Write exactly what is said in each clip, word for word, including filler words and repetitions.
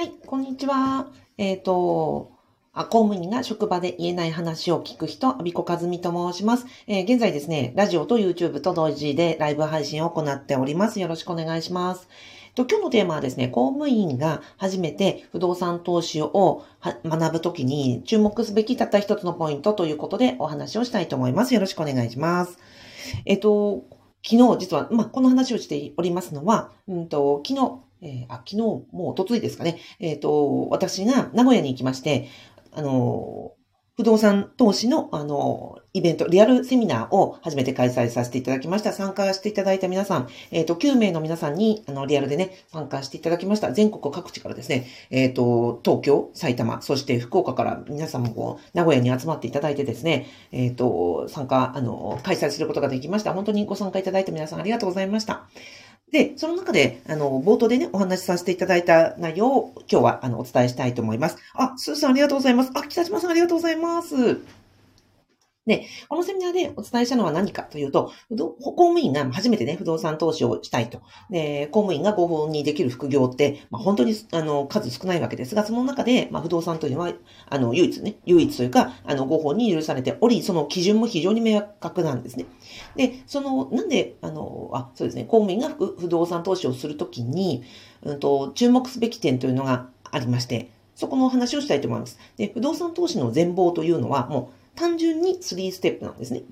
はい、こんにちは。えっと、あ、公務員が職場で言えない話を聞く人、安比子和美と申します。えー、現在ですね、ラジオと YouTube と同時でライブ配信を行っております。よろしくお願いします。と今日のテーマはですね、公務員が初めて不動産投資を学ぶときに注目すべきたった一つのポイントということでお話をしたいと思います。よろしくお願いします。えっと、昨日実は、まあ、この話をしておりますのは、うんと、昨日、えー、あ昨日、もうおとついですかね。えっと、私が名古屋に行きまして、あの、不動産投資の、あの、イベント、リアルセミナーを初めて開催させていただきました。参加していただいた皆さん、えっと、きゅうめいの皆さんに、あの、リアルでね、参加していただきました。全国各地からですね、えっと、東京、埼玉、そして福岡から皆さんも名古屋に集まっていただいてですね、えっと、参加、あの、開催することができました。本当にご参加いただいた皆さんありがとうございました。で、その中で、あの、冒頭でね、お話しさせていただいた内容を今日は、あの、お伝えしたいと思います。あ、スーさんありがとうございます。あ、北島さんありがとうございます。で、このセミナーでお伝えしたのは何かというと、公務員が初めてね、不動産投資をしたいと。で、公務員が合法にできる副業って、まあ、本当に、あの、数少ないわけですが、その中で、まあ、不動産というのは、あの、唯一ね、唯一というか、あの、合法に許されており、その基準も非常に明確なんですね。で、その、なんで、あの、あ、そうですね、公務員が不動産投資をするときに、うんと、注目すべき点というのがありまして、そこのお話をしたいと思います。で、不動産投資の全貌というのは、もう、単純にスリーステップなんですね。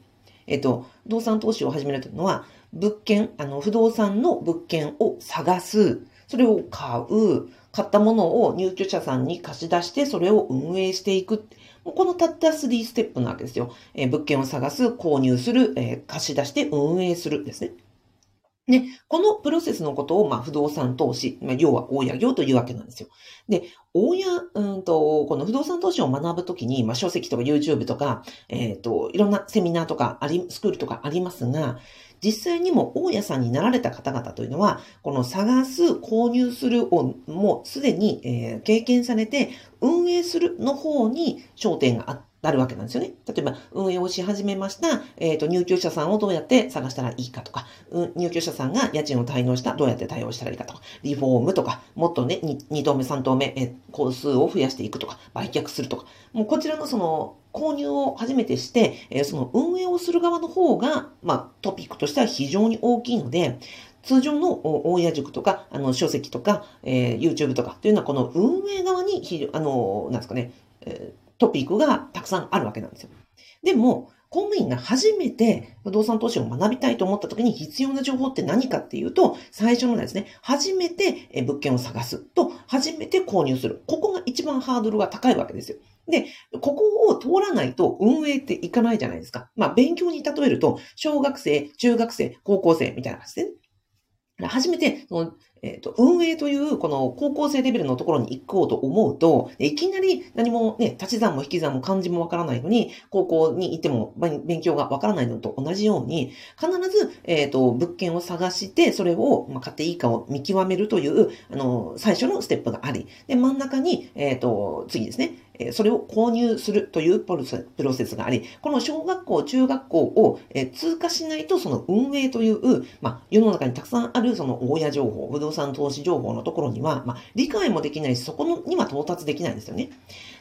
えっと、不動産投資を始めるというのは、物件、あの、不動産の物件を探す。それを買う。買ったものを入居者さんに貸し出して、それを運営していく。もうこのたったスリーステップなわけですよ。えー、物件を探す、購入する、えー、貸し出して運営するですね。で、このプロセスのことを、まあ、不動産投資、まあ、要は、大家業というわけなんですよ。で、大家、うんと、この不動産投資を学ぶときに、まあ、書籍とか YouTube とか、えっと、いろんなセミナーとかあり、スクールとかありますが、実際にも大家さんになられた方々というのは、この探す、購入するを、もうすでに、えー、経験されて、運営するの方に焦点があって、なるわけなんですよね。例えば、運営をし始めました、えっと、入居者さんをどうやって探したらいいかとか、入居者さんが家賃を滞納した、どうやって対応したらいいかとか、リフォームとか、もっとね、に棟目、さん棟目、え、工数を増やしていくとか、売却するとか、もうこちらのその、購入を初めてして、えー、その運営をする側の方が、まあ、トピックとしては非常に大きいので、通常の大家塾とか、あの、書籍とか、えー、YouTube とかっていうのは、この運営側に非常、あの、なんですかね、えートピックがたくさんあるわけなんですよ。でも、公務員が初めて不動産投資を学びたいと思った時に必要な情報って何かっていうと、最初のですね、初めて物件を探すと、初めて購入する。ここが一番ハードルが高いわけですよ。で、ここを通らないと運営っていかないじゃないですか。まあ、勉強に例えると、小学生、中学生、高校生みたいな感じですね。初めて、えっと、運営という、この高校生レベルのところに行こうと思うと、いきなり何もね、足し算も引き算も漢字もわからないのに、高校に行っても勉強がわからないのと同じように、必ず、えっと、物件を探して、それを買っていいかを見極めるという、あの、最初のステップがあり、で、真ん中に、えっと、次ですね。それを購入するというプロセスがあり、この小学校、中学校を通過しないと、その運営という、まあ、世の中にたくさんある、その大家情報、不動産投資情報のところには、まあ、理解もできないし、そこには到達できないんですよね。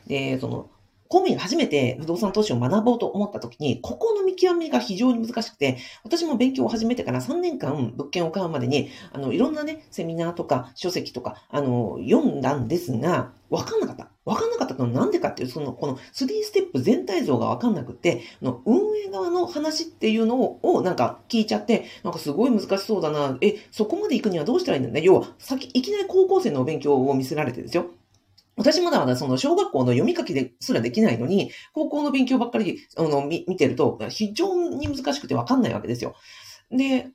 で、その、公務員が初めて不動産投資を学ぼうと思った時に、ここの見極めが非常に難しくて、私も勉強を始めてからさんねんかん物件を買うまでに、あの、いろんなね、セミナーとか書籍とか、あの、読んだんですが、わかんなかった。わかんなかったのはなんでかっていう、その、このスリーステップ全体像がわかんなくて、の運営側の話っていうのを、をなんか聞いちゃって、なんかすごい難しそうだな。え、そこまで行くにはどうしたらいいんだね。要は、先、いきなり高校生のお勉強を見せられてですよ。私まだまだその小学校の読み書きですらできないのに、高校の勉強ばっかりあの見てると非常に難しくてわかんないわけですよ。で、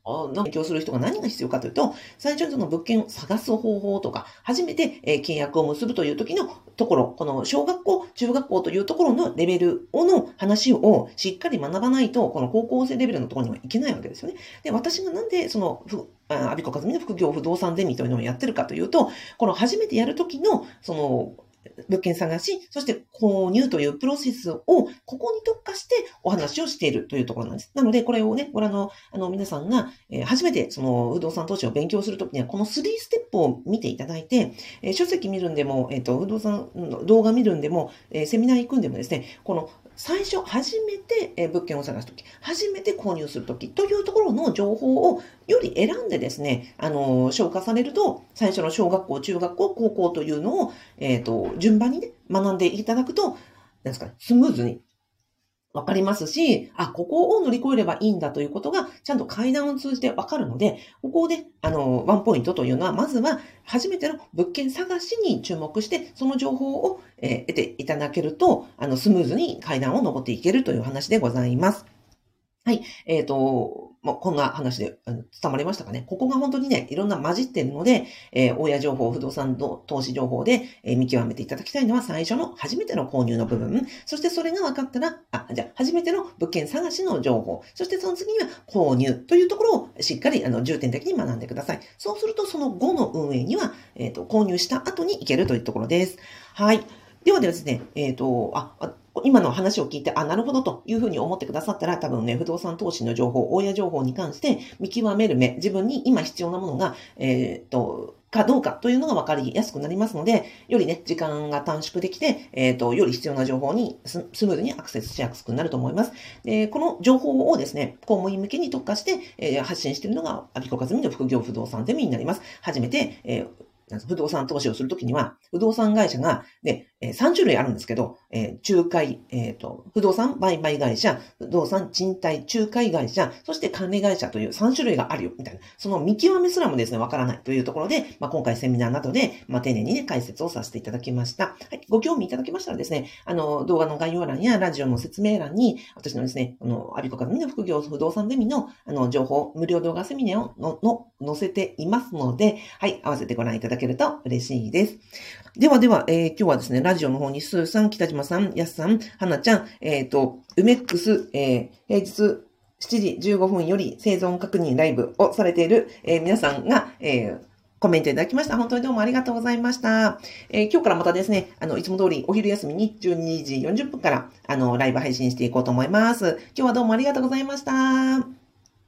勉強する人が何が必要かというと、最初にその物件を探す方法とか、初めて契約を結ぶという時のところ、この小学校、中学校というところのレベルの話をしっかり学ばないと、この高校生レベルのところにはいけないわけですよね。で、私がなんでその、安比子和美の副業不動産ゼミというのをやってるかというと、この初めてやるときの、その、物件探し、そして購入というプロセスを、ここに特化してお話をしているというところなんです。なので、これをね、ご覧の、あの皆さんが、えー、初めてその不動産投資を勉強するときには、このスリーステップを見ていただいて、えー、書籍見るんでも、えーと、不動産の動画見るんでも、えー、セミナー行くんでもですね、この最初、初めて物件を探すとき、初めて購入するときというところの情報をより選んでですね、あの、消化されると、最初の小学校、中学校、高校というのを、えっと、順番にね、学んでいただくと、なんですか、スムーズにわかりますし、あ、ここを乗り越えればいいんだということが、ちゃんと階段を通じてわかるので、ここで、あの、ワンポイントというのは、まずは、初めての物件探しに注目して、その情報を、えー、得ていただけると、あの、スムーズに階段を登っていけるという話でございます。はい。えっと、まあ、こんな話で伝わりましたかね。ここが本当にね、いろんな混じってるので、えー、大家情報、不動産投資情報で、えー、見極めていただきたいのは最初の初めての購入の部分。そしてそれが分かったら、あ、じゃあ初めての物件探しの情報。そしてその次には購入というところをしっかりあの重点的に学んでください。そうするとその後の運営には、えーと、購入した後に行けるというところです。はい。ではですね、えっと、あ、あ今の話を聞いて、あ、なるほどというふうに思ってくださったら、多分ね、不動産投資の情報、大家情報に関して見極める目、自分に今必要なものが、えっと、かどうかというのが分かりやすくなりますので、よりね、時間が短縮できて、えっと、より必要な情報にスムーズにアクセスしやすくなると思います。で、この情報をですね、公務員向けに特化して、えー、発信しているのが、アビコカズミの副業不動産ゼミになります。初めて、えー不動産投資をするときには、不動産会社が、ね、さんしゅるいあるんですけど、えー、仲介、えっと、不動産売買会社、不動産賃貸仲介会社、そして管理会社というさんしゅるいがあるよ、みたいな。その見極めすらもですね、わからないというところで、まあ、今回セミナーなどで、まあ、丁寧にね、解説をさせていただきました。はい。ご興味いただきましたらですね、あの、動画の概要欄やラジオの説明欄に、私のですね、あの、アビコカズミの副業不動産ゼミの、あの、情報、無料動画セミナーをの、の、載せていますので、はい、合わせてご覧いただきます。いただけると嬉しいです。ではでは、えー、今日はですね、ラジオの方にスーさん、北島さん、やすさん、はなちゃん、えっと、うめっくす、えー、平日しちじじゅうごふんより生存確認ライブをされている、えー、皆さんが、えーコメントいただきました。本当にどうもありがとうございました。えー、今日からまたですね、あの、いつも通りお昼休みにじゅうにじよんじゅっぷんから、あの、ライブ配信していこうと思います。今日はどうもありがとうございました。